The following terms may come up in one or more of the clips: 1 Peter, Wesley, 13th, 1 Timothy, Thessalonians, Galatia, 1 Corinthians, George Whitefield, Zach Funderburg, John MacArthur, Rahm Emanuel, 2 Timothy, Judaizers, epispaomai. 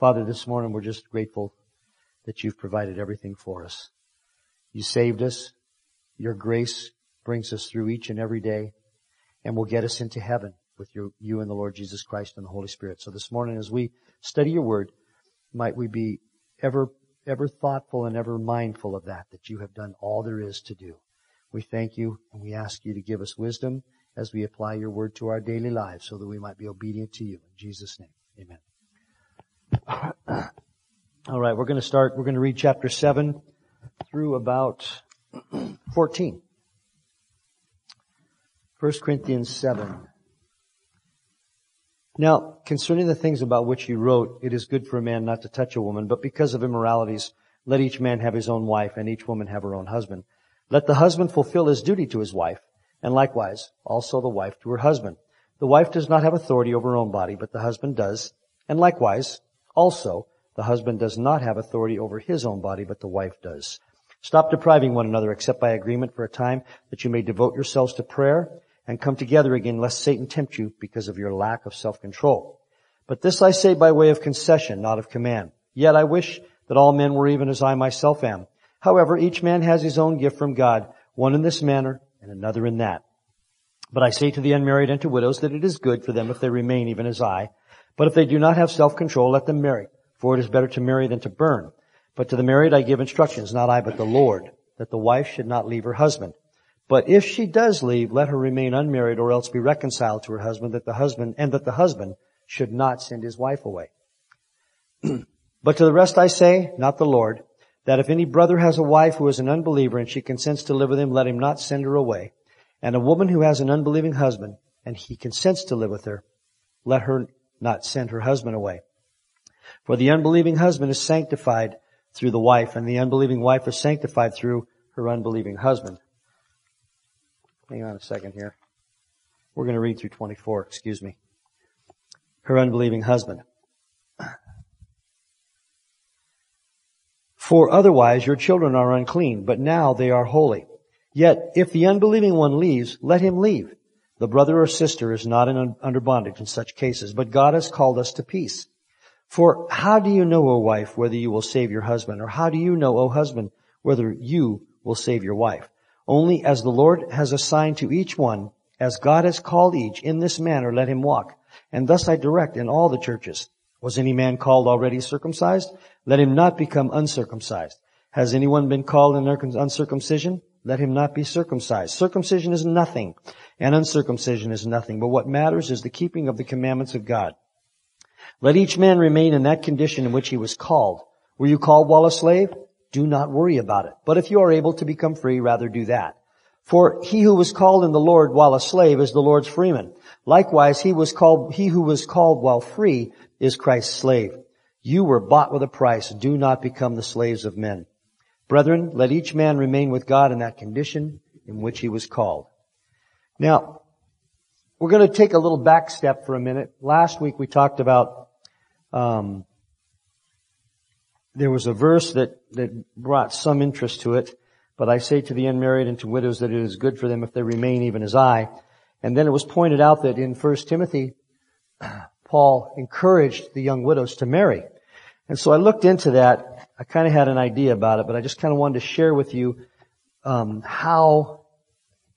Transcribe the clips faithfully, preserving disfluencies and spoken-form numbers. Father, this morning we're just grateful that you've provided everything for us. You saved us. Your grace brings us through each and every day and will get us into heaven with you, you and the Lord Jesus Christ and the Holy Spirit. So this morning as we study your word, might we be ever, ever thoughtful and ever mindful of that, that you have done all there is to do. We thank you and we ask you to give us wisdom as we apply your word to our daily lives so that we might be obedient to you. In Jesus' name, amen. All right, we're going to start. We're going to read chapter seven through about fourteen. First Corinthians seven. Now, concerning the things about which you wrote, it is good for a man not to touch a woman, but because of immoralities, let each man have his own wife, and each woman have her own husband. Let the husband fulfill his duty to his wife, and likewise also the wife to her husband. The wife does not have authority over her own body, but the husband does, and likewise also, the husband does not have authority over his own body, but the wife does. Stop depriving one another, except by agreement for a time, that you may devote yourselves to prayer and come together again, lest Satan tempt you because of your lack of self-control. But this I say by way of concession, not of command. Yet I wish that all men were even as I myself am. However, each man has his own gift from God, one in this manner and another in that. But I say to the unmarried and to widows that it is good for them if they remain even as I. But if they do not have self-control, let them marry, for it is better to marry than to burn. But to the married I give instructions, not I, but the Lord, that the wife should not leave her husband. But if she does leave, let her remain unmarried, or else be reconciled to her husband, that the husband, and that the husband should not send his wife away. But to the rest I say, not the Lord, that if any brother has a wife who is an unbeliever, and she consents to live with him, let him not send her away. And a woman who has an unbelieving husband, and he consents to live with her, let her not send her husband away. For the unbelieving husband is sanctified through the wife, and the unbelieving wife is sanctified through her unbelieving husband. Hang on a second here. We're going to read through twenty-four, excuse me. Her unbelieving husband. For otherwise your children are unclean, but now they are holy. Yet if the unbelieving one leaves, let him leave. The brother or sister is not in, under bondage in such cases, but God has called us to peace. For how do you know, O wife, whether you will save your husband? Or how do you know, O husband, whether you will save your wife? Only as the Lord has assigned to each one, as God has called each, in this manner let him walk. And thus I direct in all the churches. Was any man called already circumcised? Let him not become uncircumcised. Has anyone been called in uncircumcision? Let him not be circumcised. Circumcision is nothing, and uncircumcision is nothing, but what matters is the keeping of the commandments of God. Let each man remain in that condition in which he was called. Were you called while a slave? Do not worry about it. But if you are able to become free, rather do that. For he who was called in the Lord while a slave is the Lord's freeman. Likewise, he was called, he who was called while free is Christ's slave. You were bought with a price. Do not become the slaves of men. Brethren, let each man remain with God in that condition in which he was called. Now, we're going to take a little back step for a minute. Last week we talked about, um, there was a verse that, that brought some interest to it. But I say to the unmarried and to widows that it is good for them if they remain even as I. And then it was pointed out that in First Timothy, Paul encouraged the young widows to marry. And so I looked into that. I kind of had an idea about it, but I just kind of wanted to share with you um, how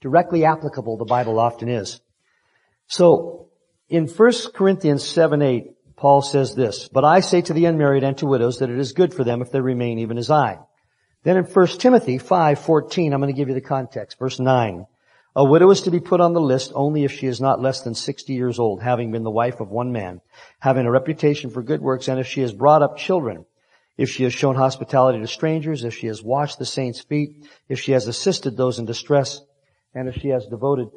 directly applicable the Bible often is. So in First Corinthians seven eight, Paul says this, "But I say to the unmarried and to widows that it is good for them if they remain even as I." Then in First Timothy five fourteen, I'm going to give you the context. Verse nine, "A widow is to be put on the list only if she is not less than sixty years old, having been the wife of one man, having a reputation for good works, and if she has brought up children. If she has shown hospitality to strangers, if she has washed the saints' feet, if she has assisted those in distress, and if she has devoted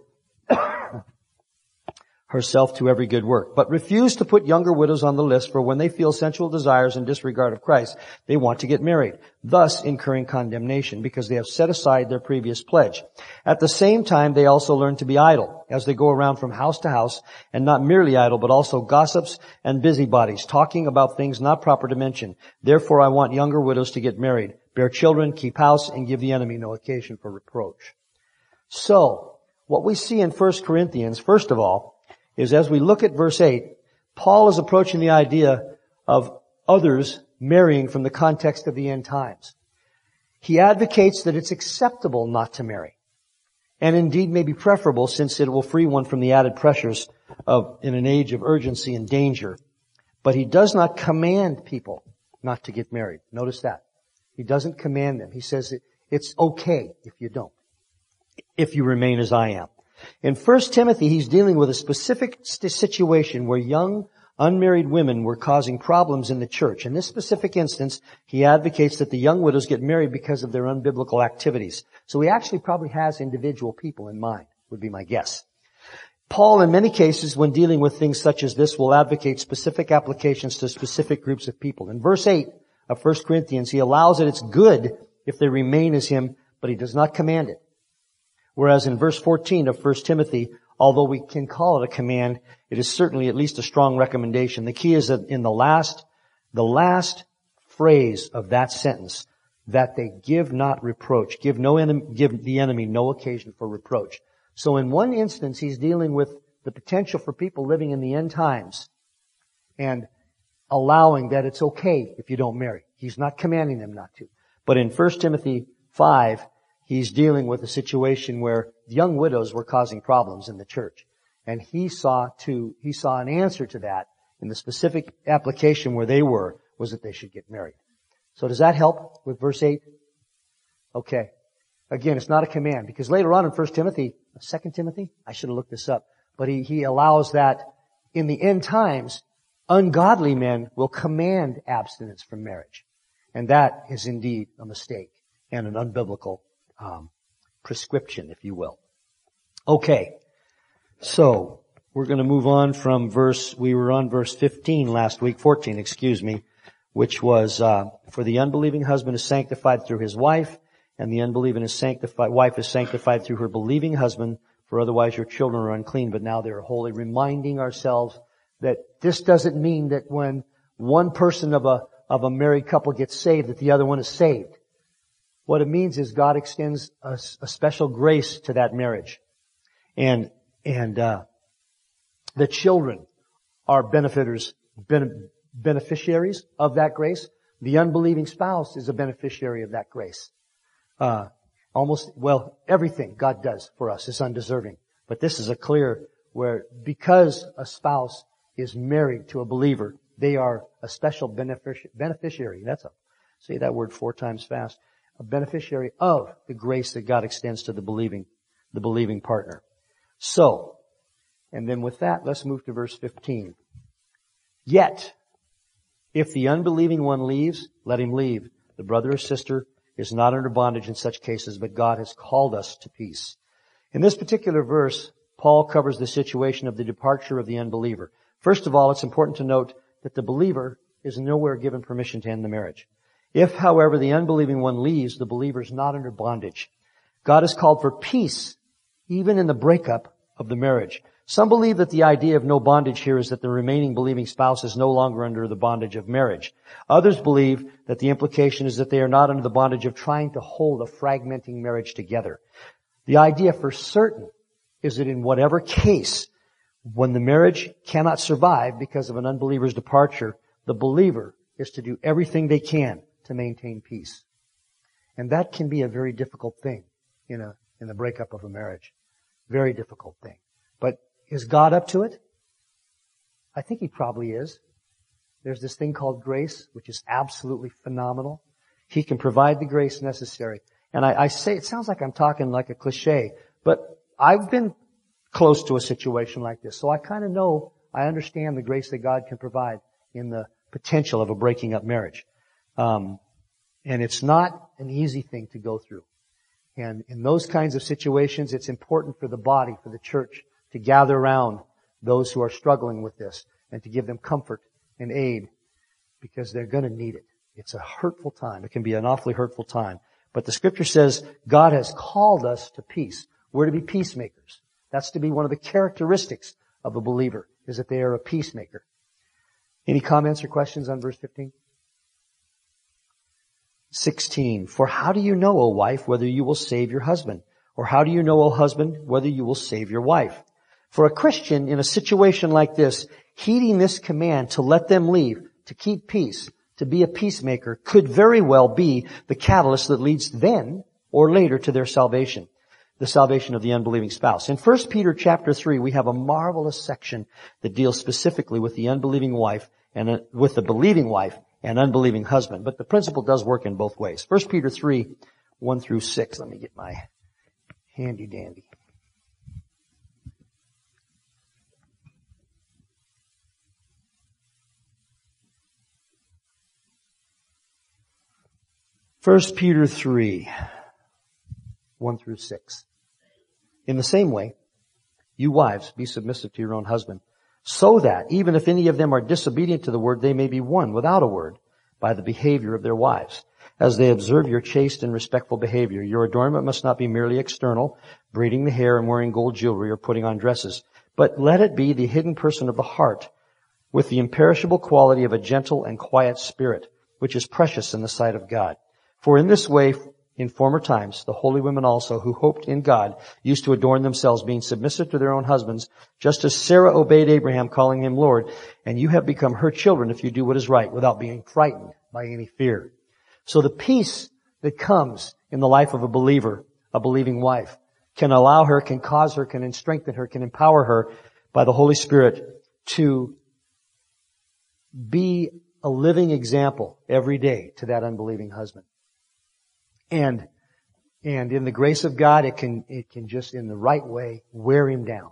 herself to every good work, but refuse to put younger widows on the list, for when they feel sensual desires and disregard of Christ, they want to get married, thus incurring condemnation, because they have set aside their previous pledge. At the same time, they also learn to be idle, as they go around from house to house, and not merely idle, but also gossips and busybodies, talking about things not proper to mention. Therefore, I want younger widows to get married, bear children, keep house, and give the enemy no occasion for reproach. So, what we see in First Corinthians, first of all, is as we look at verse eight, Paul is approaching the idea of others marrying from the context of the end times. He advocates that it's acceptable not to marry, and indeed may be preferable, since it will free one from the added pressures of in an age of urgency and danger. But he does not command people not to get married. Notice that. He doesn't command them. He says that it's okay if you don't, if you remain as I am. In First Timothy, he's dealing with a specific situation where young, unmarried women were causing problems in the church. In this specific instance, he advocates that the young widows get married because of their unbiblical activities. So he actually probably has individual people in mind, would be my guess. Paul, in many cases, when dealing with things such as this, will advocate specific applications to specific groups of people. In verse eight of First Corinthians, he allows that it's good if they remain as him, but he does not command it. Whereas in verse fourteen of First Timothy, although we can call it a command, it is certainly at least a strong recommendation. The key is that in the last, the last phrase of that sentence, that they give not reproach, give no enemy, give the enemy no occasion for reproach. So in one instance, he's dealing with the potential for people living in the end times and allowing that it's okay if you don't marry. He's not commanding them not to. But in First Timothy five, he's dealing with a situation where young widows were causing problems in the church. And he saw to, he saw an answer to that in the specific application where they were, was that they should get married. So does that help with verse eight? Okay. Again, it's not a command, because later on in First Timothy, Second Timothy, I should have looked this up, but he, he allows that in the end times, ungodly men will command abstinence from marriage. And that is indeed a mistake and an unbiblical Um, prescription, if you will. Okay, so we're going to move on from verse, we were on verse fifteen last week, fourteen, excuse me, which was, uh, for the unbelieving husband is sanctified through his wife, and the unbelieving is sanctified, wife is sanctified through her believing husband, for otherwise your children are unclean, but now they are holy, reminding ourselves that this doesn't mean that when one person of a, of a married couple gets saved, that the other one is saved. What it means is God extends a, a special grace to that marriage. And, and, uh, the children are benefiters, ben, beneficiaries of that grace. The unbelieving spouse is a beneficiary of that grace. Uh, almost, well, everything God does for us is undeserving. But this is a clear where because a spouse is married to a believer, they are a special benefic- beneficiary. That's a, say that word four times fast. A beneficiary of the grace that God extends to the believing, the believing partner. So, and then with that, let's move to verse fifteen. Yet, if the unbelieving one leaves, let him leave. The brother or sister is not under bondage in such cases, but God has called us to peace. In this particular verse, Paul covers the situation of the departure of the unbeliever. First of all, it's important to note that the believer is nowhere given permission to end the marriage. If, however, the unbelieving one leaves, the believer is not under bondage. God has called for peace, even in the breakup of the marriage. Some believe that the idea of no bondage here is that the remaining believing spouse is no longer under the bondage of marriage. Others believe that the implication is that they are not under the bondage of trying to hold a fragmenting marriage together. The idea for certain is that in whatever case, when the marriage cannot survive because of an unbeliever's departure, the believer is to do everything they can to maintain peace. And that can be a very difficult thing in a, in the breakup of a marriage. Very difficult thing. But is God up to it? I think He probably is. There's this thing called grace, which is absolutely phenomenal. He can provide the grace necessary. And I, I say, it sounds like I'm talking like a cliche, but I've been close to a situation like this. So I kind of know, I understand the grace that God can provide in the potential of a breaking up marriage. Um, and it's not an easy thing to go through. And in those kinds of situations, it's important for the body, for the church, to gather around those who are struggling with this and to give them comfort and aid because they're going to need it. It's a hurtful time. It can be an awfully hurtful time. But the Scripture says God has called us to peace. We're to be peacemakers. That's to be one of the characteristics of a believer, is that they are a peacemaker. Any comments or questions on verse fifteen? sixteen. For how do you know, O wife, whether you will save your husband? Or how do you know, O husband, whether you will save your wife? For a Christian in a situation like this, heeding this command to let them leave, to keep peace, to be a peacemaker, could very well be the catalyst that leads then or later to their salvation, the salvation of the unbelieving spouse. In First Peter chapter three, we have a marvelous section that deals specifically with the unbelieving wife and uh, with the believing wife and unbelieving husband. But the principle does work in both ways. First Peter three, one through six. Let me get my handy dandy. First Peter three, one through six. In the same way, you wives, be submissive to your own husband, so that even if any of them are disobedient to the word, they may be won without a word by the behavior of their wives. As they observe your chaste and respectful behavior, your adornment must not be merely external, braiding the hair and wearing gold jewelry or putting on dresses, but let it be the hidden person of the heart with the imperishable quality of a gentle and quiet spirit, which is precious in the sight of God. For in this way, in former times, the holy women also who hoped in God used to adorn themselves, being submissive to their own husbands, just as Sarah obeyed Abraham, calling him Lord. And you have become her children if you do what is right, without being frightened by any fear. So the peace that comes in the life of a believer, a believing wife, can allow her, can cause her, can strengthen her, can empower her by the Holy Spirit to be a living example every day to that unbelieving husband. And, and in the grace of God, it can, it can just in the right way wear him down,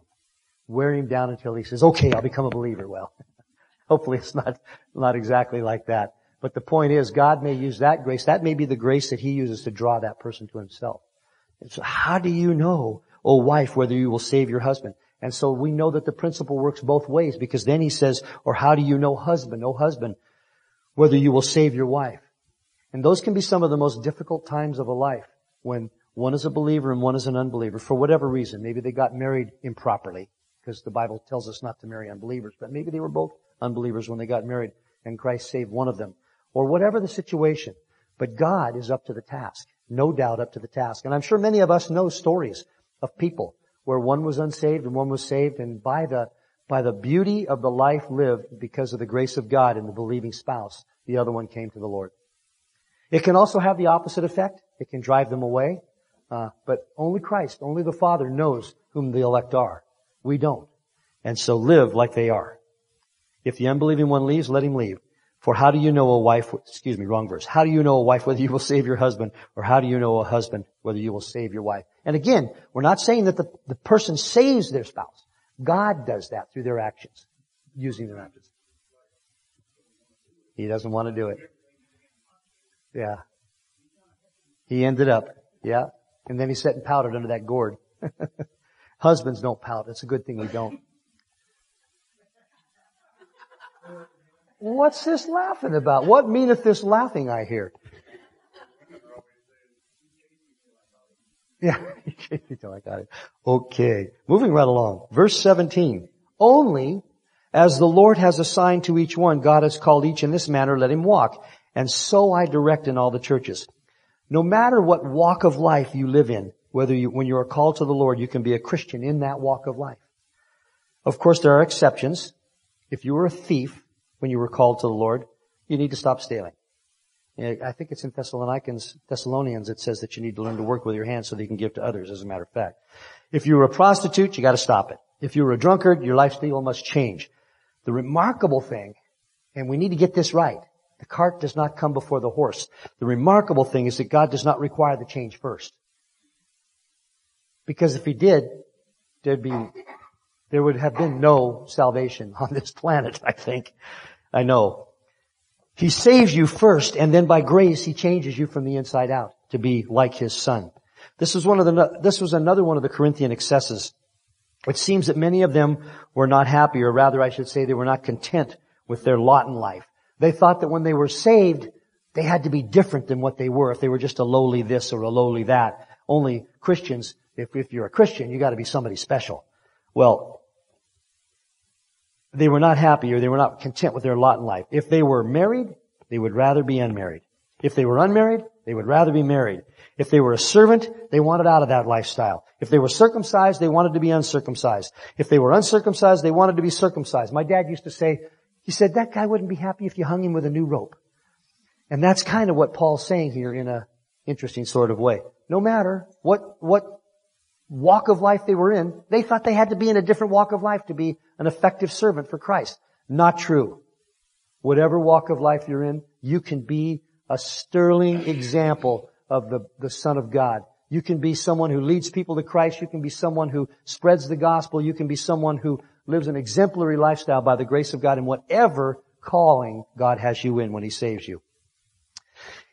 wear him down until he says, okay, I'll become a believer. Well, hopefully it's not, not exactly like that. But the point is God may use that grace. That may be the grace that he uses to draw that person to himself. And so how do you know, O wife, whether you will save your husband? And so we know that the principle works both ways, because then he says, or how do you know, husband, O husband, whether you will save your wife? And those can be some of the most difficult times of a life, when one is a believer and one is an unbeliever for whatever reason. Maybe they got married improperly, because the Bible tells us not to marry unbelievers. But maybe they were both unbelievers when they got married and Christ saved one of them. Or whatever the situation. But God is up to the task. No doubt up to the task. And I'm sure many of us know stories of people where one was unsaved and one was saved. And by the, by the beauty of the life lived because of the grace of God and the believing spouse, the other one came to the Lord. It can also have the opposite effect. It can drive them away. Uh, but only Christ, only the Father knows whom the elect are. We don't. And so live like they are. If the unbelieving one leaves, let him leave. For how do you know a wife, excuse me, wrong verse. How do you know a wife whether you will save your husband? Or how do you know a husband whether you will save your wife? And again, we're not saying that the, the person saves their spouse. God does that through their actions, using their actions. He doesn't want to do it. Yeah. He ended up. Yeah. And then he sat and pouted under that gourd. Husbands don't pout. It's a good thing we don't. What's this laughing about? What meaneth this laughing I hear? Yeah. I got it. Okay. Moving right along. Verse seventeen. Only as the Lord has assigned to each one, God has called each in this manner, let him walk. And so I direct in all the churches. No matter what walk of life you live in, whether you, when you are called to the Lord, you can be a Christian in that walk of life. Of course, there are exceptions. If you were a thief when you were called to the Lord, you need to stop stealing. I think it's in Thessalonians, Thessalonians it says that you need to learn to work with your hands so that you can give to others, as a matter of fact. If you were a prostitute, you got to stop it. If you were a drunkard, your lifestyle must change. The remarkable thing, and we need to get this right, the cart does not come before the horse. The remarkable thing is that God does not require the change first. Because if he did, there'd be, there would have been no salvation on this planet, I think. I know. He saves you first, and then by grace, he changes you from the inside out to be like his son. This was one of the, this was another one of the Corinthian excesses It seems that many of them were not happy, or rather I should say they were not content with their lot in life. They thought that when they were saved, they had to be different than what they were if they were just a lowly this or a lowly that. Only Christians, if, if you're a Christian, you got to be somebody special. Well, they were not happy, or they were not content with their lot in life. If they were married, they would rather be unmarried. If they were unmarried, they would rather be married. If they were a servant, they wanted out of that lifestyle. If they were circumcised, they wanted to be uncircumcised. If they were uncircumcised, they wanted to be circumcised. My dad used to say, he said, that guy wouldn't be happy if you hung him with a new rope. And that's kind of what Paul's saying here in an interesting sort of way. No matter what what walk of life they were in, they thought they had to be in a different walk of life to be an effective servant for Christ. Not true. Whatever walk of life you're in, you can be a sterling example of the, the Son of God. You can be someone who leads people to Christ. You can be someone who spreads the gospel. You can be someone who lives an exemplary lifestyle by the grace of God in whatever calling God has you in when He saves you.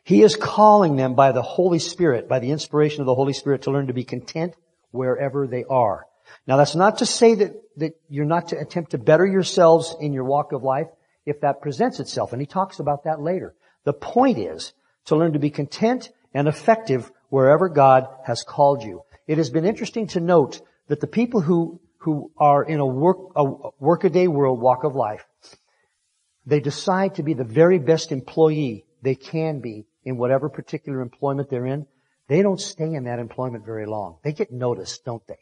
He is calling them by the Holy Spirit, by the inspiration of the Holy Spirit, to learn to be content wherever they are. Now, that's not to say that, that you're not to attempt to better yourselves in your walk of life if that presents itself, and he talks about that later. The point is to learn to be content and effective wherever God has called you. It has been interesting to note that the people who who are in a work a workaday world walk of life, they decide to be the very best employee they can be in whatever particular employment they're in. They don't stay in that employment very long. They get noticed, don't they?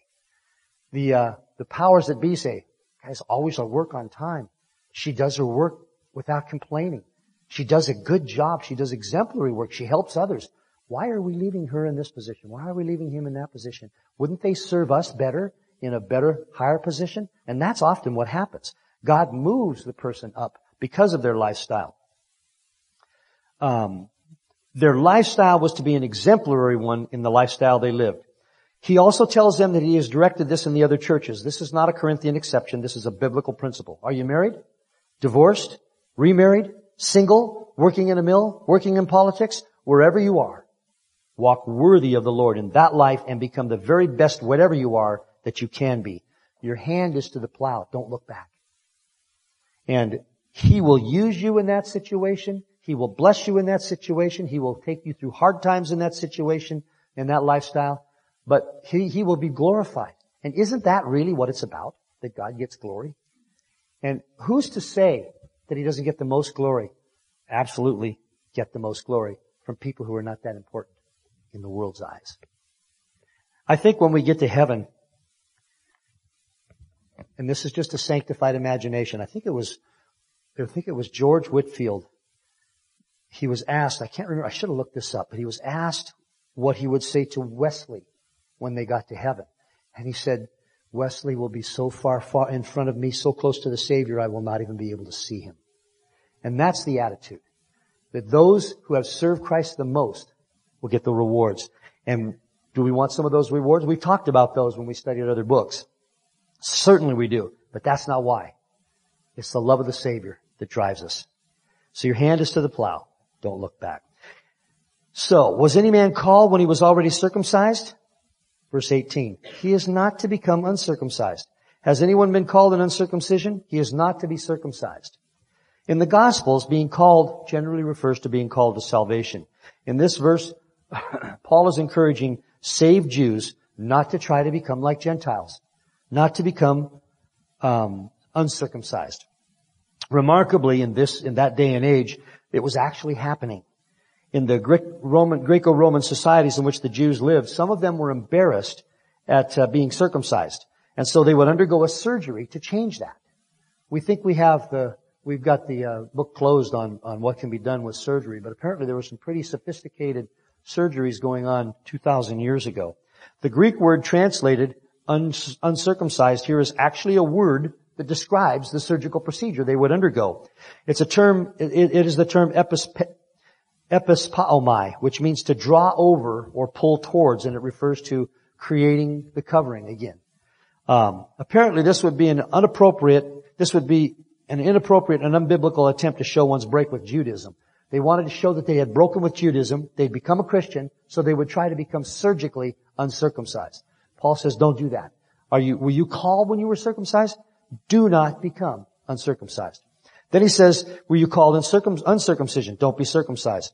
The uh the powers that be say, guys, always at work on time. She does her work without complaining. She does a good job. She does exemplary work. She helps others. Why are we leaving her in this position? Why are we leaving him in that position? Wouldn't they serve us better in a better, higher position? And that's often what happens. God moves the person up because of their lifestyle. Um, their lifestyle was to be an exemplary one in the lifestyle they lived. He also tells them that he has directed this in the other churches. This is not a Corinthian exception. This is a biblical principle. Are you married? Divorced? Remarried? Single? Working in a mill? Working in politics? Wherever you are, walk worthy of the Lord in that life and become the very best whatever you are that you can be. Your hand is to the plow. Don't look back. And He will use you in that situation. He will bless you in that situation. He will take you through hard times in that situation, in that lifestyle. But He, he will be glorified. And isn't that really what it's about? That God gets glory? And who's to say that He doesn't get the most glory? Absolutely get the most glory from people who are not that important in the world's eyes. I think when we get to heaven, and this is just a sanctified imagination, I think it was, I think it was George Whitefield. He was asked, I can't remember, I should have looked this up, but he was asked what he would say to Wesley when they got to heaven. And he said, Wesley will be so far, far in front of me, so close to the Savior, I will not even be able to see him. And that's the attitude, that those who have served Christ the most will get the rewards. And do we want some of those rewards? We've talked about those when we studied other books. Certainly we do, but that's not why. It's the love of the Savior that drives us. So your hand is to the plow. Don't look back. So, was any man called when he was already circumcised? Verse eighteen, he is not to become uncircumcised. Has anyone been called in uncircumcision? He is not to be circumcised. In the Gospels, being called generally refers to being called to salvation. In this verse, Paul is encouraging saved Jews not to try to become like Gentiles, not to become um, uncircumcised. Remarkably, in this in that day and age, it was actually happening. In the Greco-Roman, Greco-Roman societies in which the Jews lived, some of them were embarrassed at uh, being circumcised. And so they would undergo a surgery to change that. We think we have the, we've got the uh, book closed on, on what can be done with surgery, but apparently there were some pretty sophisticated surgeries going on two thousand years ago. The Greek word translated uns- uncircumcised here is actually a word that describes the surgical procedure they would undergo. It's a term, it, it is the term epispe- epispaomai, which means to draw over or pull towards, and it refers to creating the covering again. Um, apparently, this would be an inappropriate, this would be an inappropriate and unbiblical attempt to show one's break with Judaism. They wanted to show that they had broken with Judaism, they'd become a Christian, so they would try to become surgically uncircumcised. Paul says, don't do that. Are you, were you called when you were circumcised? Do not become uncircumcised. Then he says, were you called uncircum, uncircumcision? Don't be circumcised.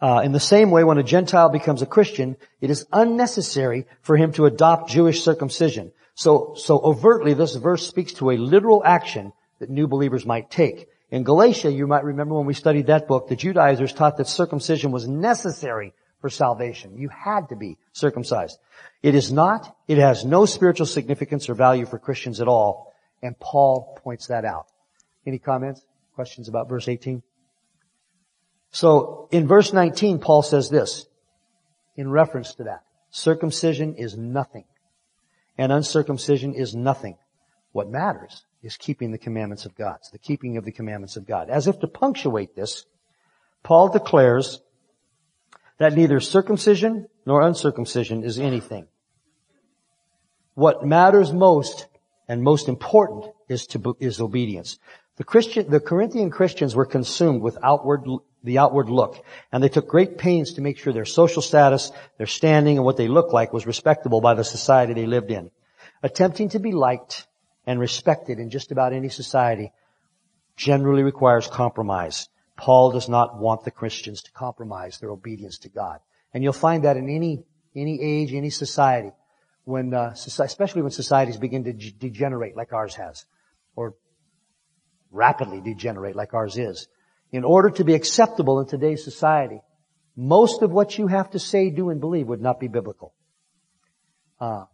Uh, in the same way, when a Gentile becomes a Christian, it is unnecessary for him to adopt Jewish circumcision. So, so overtly, this verse speaks to a literal action that new believers might take. In Galatia, you might remember when we studied that book, the Judaizers taught that circumcision was necessary for salvation. You had to be circumcised. It is not. It has no spiritual significance or value for Christians at all. And Paul points that out. Any comments, questions about verse eighteen? So in verse nineteen, Paul says this in reference to that. Circumcision is nothing, and uncircumcision is nothing. What matters is keeping the commandments of God. It's the keeping of the commandments of God. As if to punctuate this, Paul declares that neither circumcision nor uncircumcision is anything. What matters most and most important is to, is obedience. The Christian, the Corinthian Christians were consumed with outward, the outward look, and they took great pains to make sure their social status, their standing, and what they looked like was respectable by the society they lived in. Attempting to be liked and respected in just about any society generally requires compromise. Paul does not want the Christians to compromise their obedience to God. And you'll find that in any any age, any society, when uh, society, especially when societies begin to g- degenerate like ours has, or rapidly degenerate like ours is. In order to be acceptable in today's society, most of what you have to say, do, and believe would not be biblical. Uh,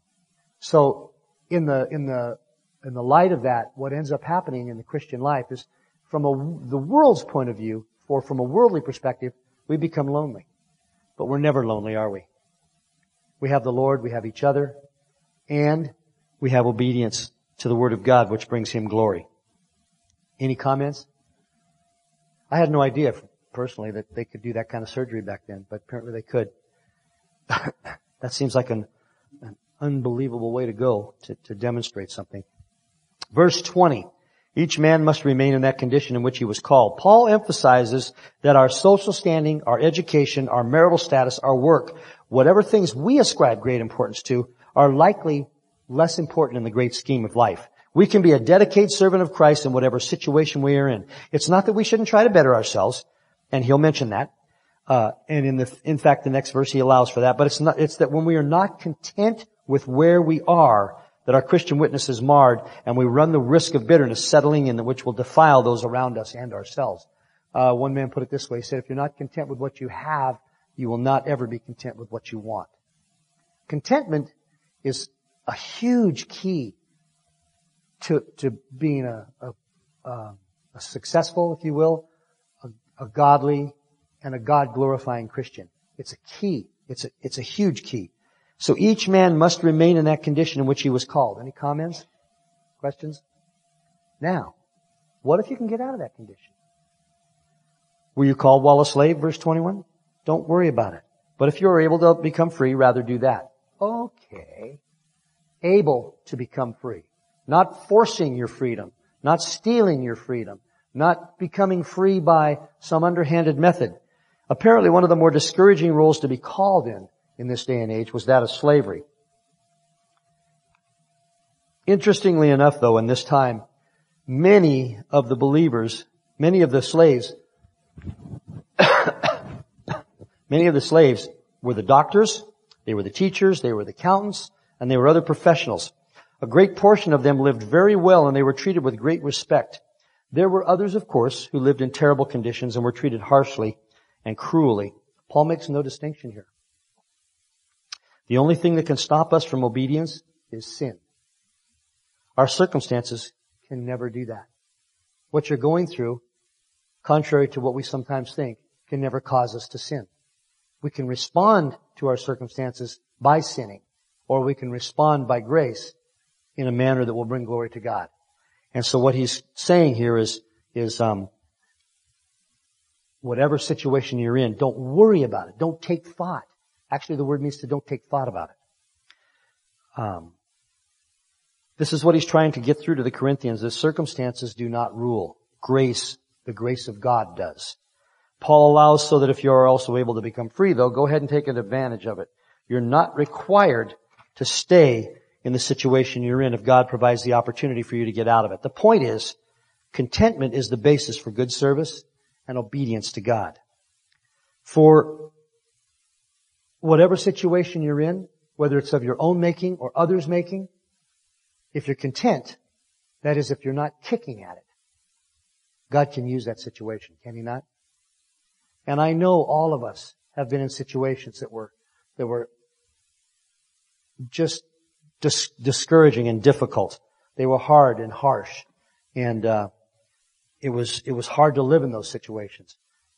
so in the in the in the light of that, what ends up happening in the Christian life is, from a, the world's point of view, or from a worldly perspective, we become lonely. But we're never lonely, are we? We have the Lord, we have each other, and we have obedience to the Word of God, which brings Him glory. Any comments? I had no idea, personally, that they could do that kind of surgery back then, but apparently they could. That seems like an, an unbelievable way to go to, to demonstrate something. Verse twenty. Each man must remain in that condition in which he was called. Paul emphasizes that our social standing, our education, our marital status, our work, whatever things we ascribe great importance to, are likely less important in the great scheme of life. We can be a dedicated servant of Christ in whatever situation we are in. It's not that we shouldn't try to better ourselves, and he'll mention that. Uh, and in the, in fact, the next verse he allows for that. But it's not, it's that when we are not content with where we are, that our Christian witness is marred, and we run the risk of bitterness settling in, which will defile those around us and ourselves. Uh, one man put it this way. He said, if you're not content with what you have, you will not ever be content with what you want. Contentment is a huge key to, to being a, a, a, a successful, if you will, a, a godly and a God-glorifying Christian. It's a key. It's a, it's a huge key. So each man must remain in that condition in which he was called. Any comments? Questions? Now, what if you can get out of that condition? Were you called while a slave, verse twenty-one? Don't worry about it. But if you are able to become free, rather do that. Okay. Able to become free. Not forcing your freedom. Not stealing your freedom. Not becoming free by some underhanded method. Apparently one of the more discouraging roles to be called in in this day and age was that of slavery. Interestingly enough, though, in this time, many of the believers, many of the slaves, many of the slaves were the doctors, they were the teachers, they were the accountants, and they were other professionals. A great portion of them lived very well, and they were treated with great respect. There were others, of course, who lived in terrible conditions and were treated harshly and cruelly. Paul makes no distinction here. The only thing that can stop us from obedience is sin. Our circumstances can never do that. What you're going through, contrary to what we sometimes think, can never cause us to sin. We can respond to our circumstances by sinning, or we can respond by grace in a manner that will bring glory to God. And so what he's saying here is, is um, whatever situation you're in, don't worry about it. Don't take thought. Actually, the word means to don't take thought about it. Um, this is what he's trying to get through to the Corinthians. The circumstances do not rule. Grace, the grace of God does. Paul allows so that if you are also able to become free, though, go ahead and take advantage of it. You're not required to stay in the situation you're in if God provides the opportunity for you to get out of it. The point is, contentment is the basis for good service and obedience to God. For whatever situation you're in, whether it's of your own making or others' making, if you're content, that is, if you're not kicking at it, God can use that situation, can He not? And I know all of us have been in situations that were that were just dis- discouraging and difficult. They were hard and harsh, and uh, it was it was hard to live in those situations.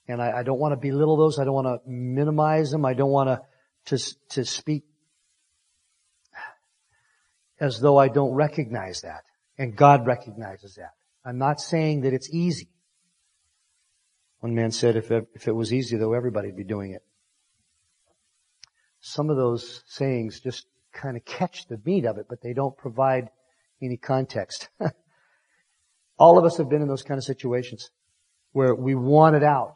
And I, I don't want to belittle those. I don't want to minimize them. I don't want to to speak as though I don't recognize that, and God recognizes that. I'm not saying that it's easy. One man said, if it, if it was easy, though, everybody'd be doing it. Some of those sayings just kind of catch the meat of it, but they don't provide any context. All of us have been in those kind of situations where we wanted out.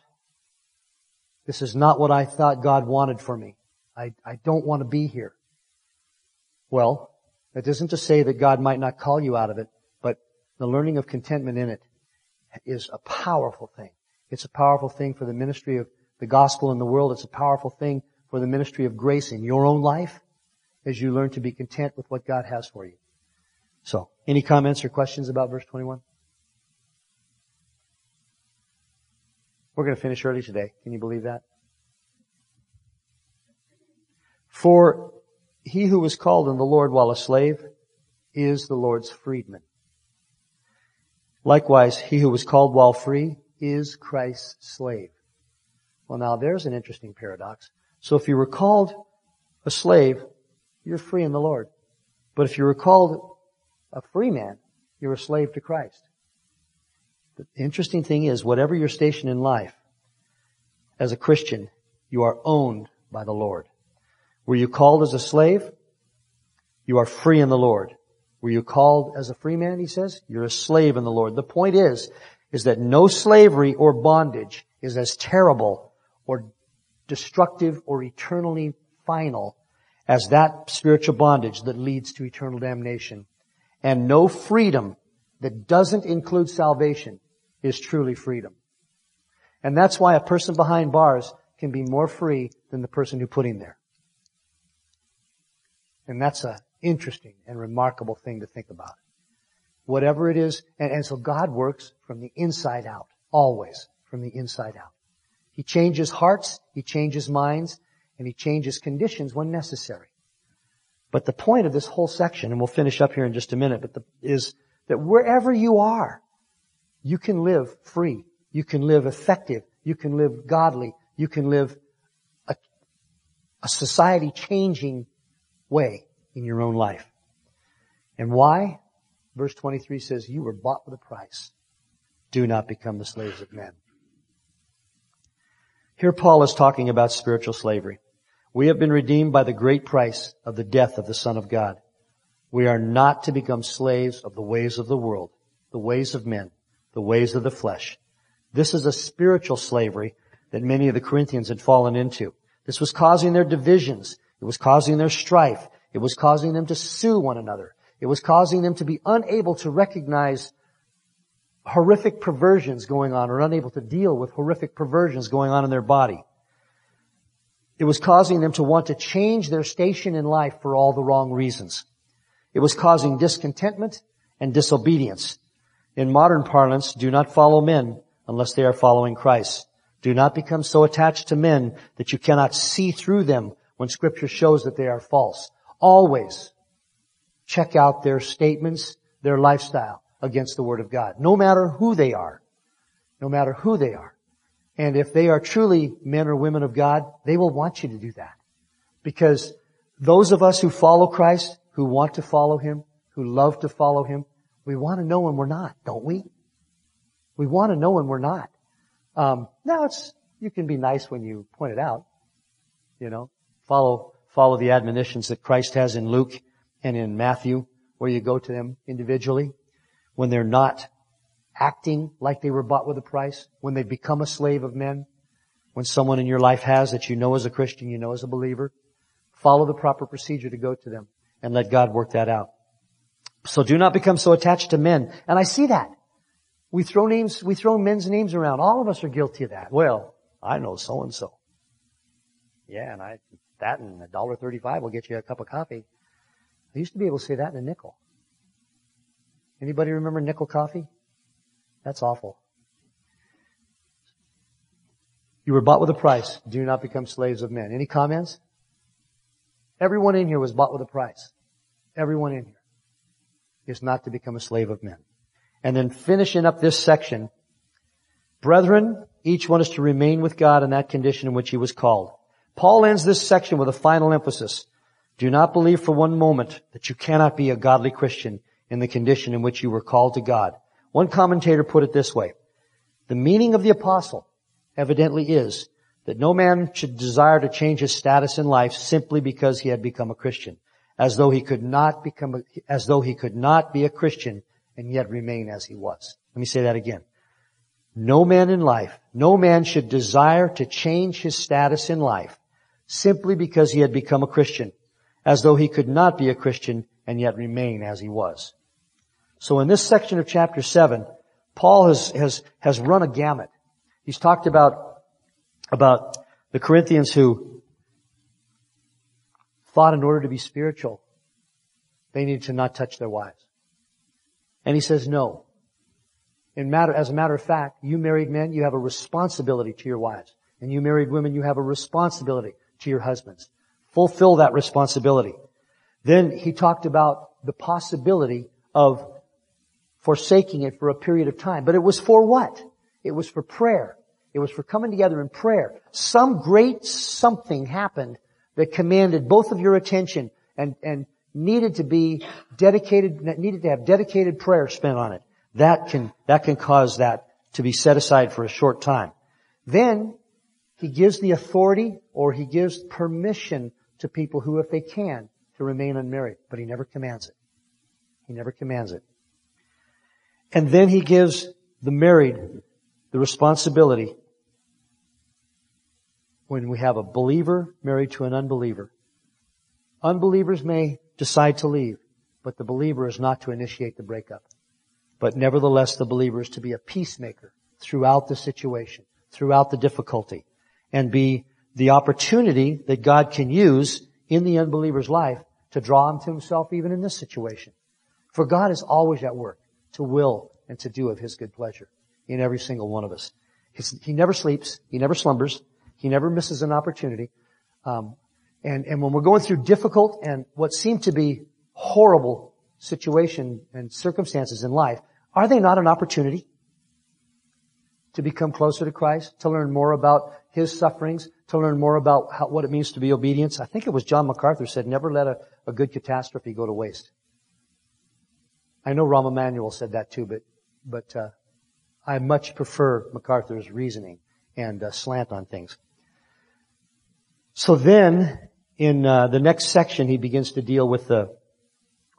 This is not what I thought God wanted for me. I, I don't want to be here. Well, that isn't to say that God might not call you out of it, but the learning of contentment in it is a powerful thing. It's a powerful thing for the ministry of the gospel in the world. It's a powerful thing for the ministry of grace in your own life as you learn to be content with what God has for you. So, any comments or questions about verse twenty-one? We're going to finish early today. Can you believe that? For he who was called in the Lord while a slave is the Lord's freedman. Likewise, he who was called while free is Christ's slave. Well, now there's an interesting paradox. So if you were called a slave, you're free in the Lord. But if you were called a free man, you're a slave to Christ. The interesting thing is, whatever your station in life, as a Christian, you are owned by the Lord. Were you called as a slave? You are free in the Lord. Were you called as a free man, he says? You're a slave in the Lord. The point is, is that no slavery or bondage is as terrible or destructive or eternally final as that spiritual bondage that leads to eternal damnation. And no freedom that doesn't include salvation is truly freedom. And that's why a person behind bars can be more free than the person who put him there. And that's an interesting and remarkable thing to think about. Whatever it is, and, and so God works from the inside out, always from the inside out. He changes hearts, He changes minds, and He changes conditions when necessary. But the point of this whole section, and we'll finish up here in just a minute, but the, is that wherever you are, you can live free, you can live effective, you can live godly, you can live a, a society-changing way in your own life. And why? Verse twenty-three says, you were bought with a price. Do not become the slaves of men. Here Paul is talking about spiritual slavery. We have been redeemed by the great price of the death of the Son of God. We are not to become slaves of the ways of the world, the ways of men, the ways of the flesh. This is a spiritual slavery that many of the Corinthians had fallen into. This was causing their divisions. It was causing their strife. It was causing them to sue one another. It was causing them to be unable to recognize horrific perversions going on, or unable to deal with horrific perversions going on in their body. It was causing them to want to change their station in life for all the wrong reasons. It was causing discontentment and disobedience. In modern parlance, do not follow men unless they are following Christ. Do not become so attached to men that you cannot see through them when Scripture shows that they are false. Always check out their statements, their lifestyle against the Word of God, no matter who they are, no matter who they are. And if they are truly men or women of God, they will want you to do that. Because those of us who follow Christ, who want to follow Him, who love to follow Him, we want to know when we're not, don't we? We want to know when we're not. Um, now, it's you can be nice when you point it out, you know, follow follow the admonitions that Christ has in Luke and in Matthew, where you go to them individually, when they're not acting like they were bought with a price, when they become a slave of men, when someone in your life has that you know as a Christian, you know as a believer, follow the proper procedure to go to them and let God work that out. So do not become so attached to men. And I see that. We throw names, we throw men's names around. All of us are guilty of that. Well, I know so-and-so. Yeah, and I, that and a dollar thirty-five will get you a cup of coffee. I used to be able to say that in a nickel. Anybody remember nickel coffee? That's awful. You were bought with a price. Do not become slaves of men. Any comments? Everyone in here was bought with a price. Everyone in here is not to become a slave of men. And then finishing up this section, brethren, each one is to remain with God in that condition in which he was called. Paul ends this section with a final emphasis. Do not believe for one moment that you cannot be a godly Christian in the condition in which you were called to God. One commentator put it this way. The meaning of the apostle evidently is that no man should desire to change his status in life simply because he had become a Christian, as though he could not become, a, as though he could not be a Christian and yet remain as he was. Let me say that again. No man in life, no man should desire to change his status in life simply because he had become a Christian, as though he could not be a Christian and yet remain as he was. So in this section of chapter seven, Paul has, has, has run a gamut. He's talked about, about the Corinthians who thought in order to be spiritual, they needed to not touch their wives. And he says, no. In matter, as a matter of fact, you married men, you have a responsibility to your wives. And you married women, you have a responsibility to your husbands. Fulfill that responsibility. Then he talked about the possibility of forsaking it for a period of time. But it was for what? It was for prayer. It was for coming together in prayer. Some great something happened that commanded both of your attention and, and needed to be dedicated, needed to have dedicated prayer spent on it. That can, that can cause that to be set aside for a short time. Then he gives the authority, or he gives permission to people who, if they can, to remain unmarried. But he never commands it. He never commands it. And then he gives the married the responsibility, when we have a believer married to an unbeliever. Unbelievers may decide to leave, but the believer is not to initiate the breakup. But nevertheless, the believer is to be a peacemaker throughout the situation, throughout the difficulty, and be the opportunity that God can use in the unbeliever's life to draw him to himself even in this situation. For God is always at work to will and to do of his good pleasure in every single one of us. It's, he never sleeps. He never slumbers. He never misses an opportunity. Um, and, and when we're going through difficult and what seem to be horrible situation and circumstances in life, are they not an opportunity to become closer to Christ, to learn more about his sufferings, to learn more about how, what it means to be obedient? I think it was John MacArthur said, never let a, a good catastrophe go to waste. I know Rahm Emanuel said that too, but, but, uh, I much prefer MacArthur's reasoning and uh, slant on things. So then, in uh, the next section, he begins to deal with the,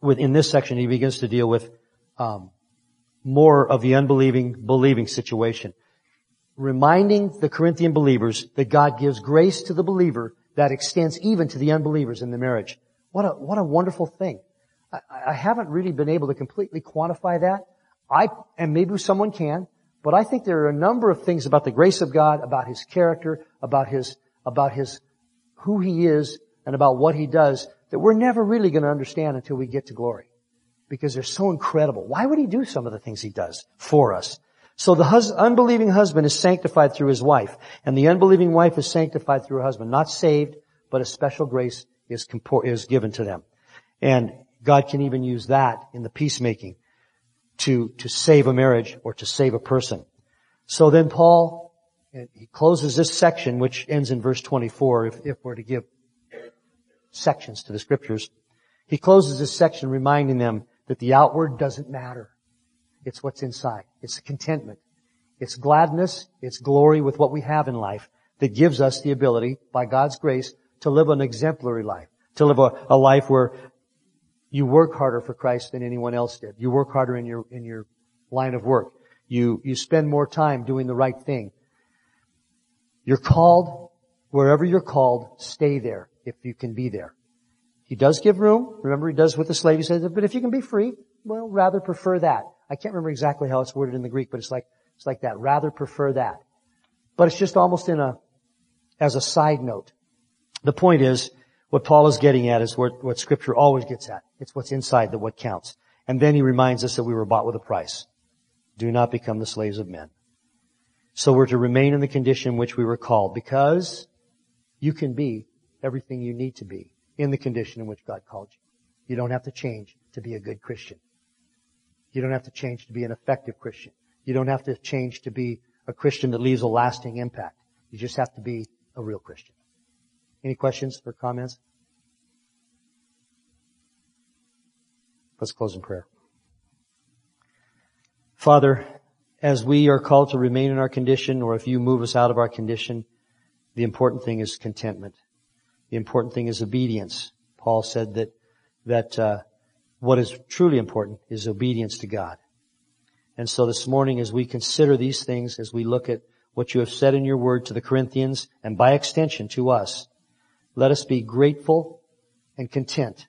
with, in this section, he begins to deal with um, more of the unbelieving, believing situation, reminding the Corinthian believers that God gives grace to the believer that extends even to the unbelievers in the marriage. What a what a wonderful thing! I, I haven't really been able to completely quantify that. I and maybe someone can. But I think there are a number of things about the grace of God, about his character, about his, about his, who he is and about what he does that we're never really going to understand until we get to glory, because they're so incredible. Why would he do some of the things he does for us? So the hus- unbelieving husband is sanctified through his wife, and the unbelieving wife is sanctified through her husband. Not saved, but a special grace is, compor- is given to them. And God can even use that in the peacemaking to, to save a marriage or to save a person. So then Paul, he closes this section, which ends in verse twenty-four, if, if we're to give sections to the scriptures. He closes this section reminding them that the outward doesn't matter. It's what's inside. It's contentment. It's gladness. It's glory with what we have in life that gives us the ability, by God's grace, to live an exemplary life, to live a, a life where you work harder for Christ than anyone else did. You work harder in your, in your line of work. You, you spend more time doing the right thing. You're called, wherever you're called, stay there if you can be there. He does give room. Remember, he does what the slave says, but if you can be free, well, rather prefer that. I can't remember exactly how it's worded in the Greek, but it's like, it's like that. Rather prefer that. But it's just almost in a, as a side note. The point is, what Paul is getting at is what, what Scripture always gets at. It's what's inside that what counts. And then he reminds us that we were bought with a price. Do not become the slaves of men. So we're to remain in the condition in which we were called, because you can be everything you need to be in the condition in which God called you. You don't have to change to be a good Christian. You don't have to change to be an effective Christian. You don't have to change to be a Christian that leaves a lasting impact. You just have to be a real Christian. Any questions or comments? Let's close in prayer. Father, as we are called to remain in our condition, or if you move us out of our condition, the important thing is contentment. The important thing is obedience. Paul said that that uh what is truly important is obedience to God. And so this morning, as we consider these things, as we look at what you have said in your word to the Corinthians, and by extension to us, let us be grateful and content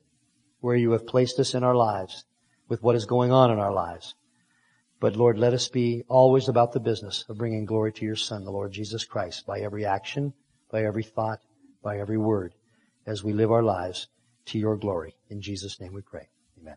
where you have placed us in our lives, with what is going on in our lives. But Lord, let us be always about the business of bringing glory to your Son, the Lord Jesus Christ, by every action, by every thought, by every word, as we live our lives to your glory. In Jesus' name we pray. Amen.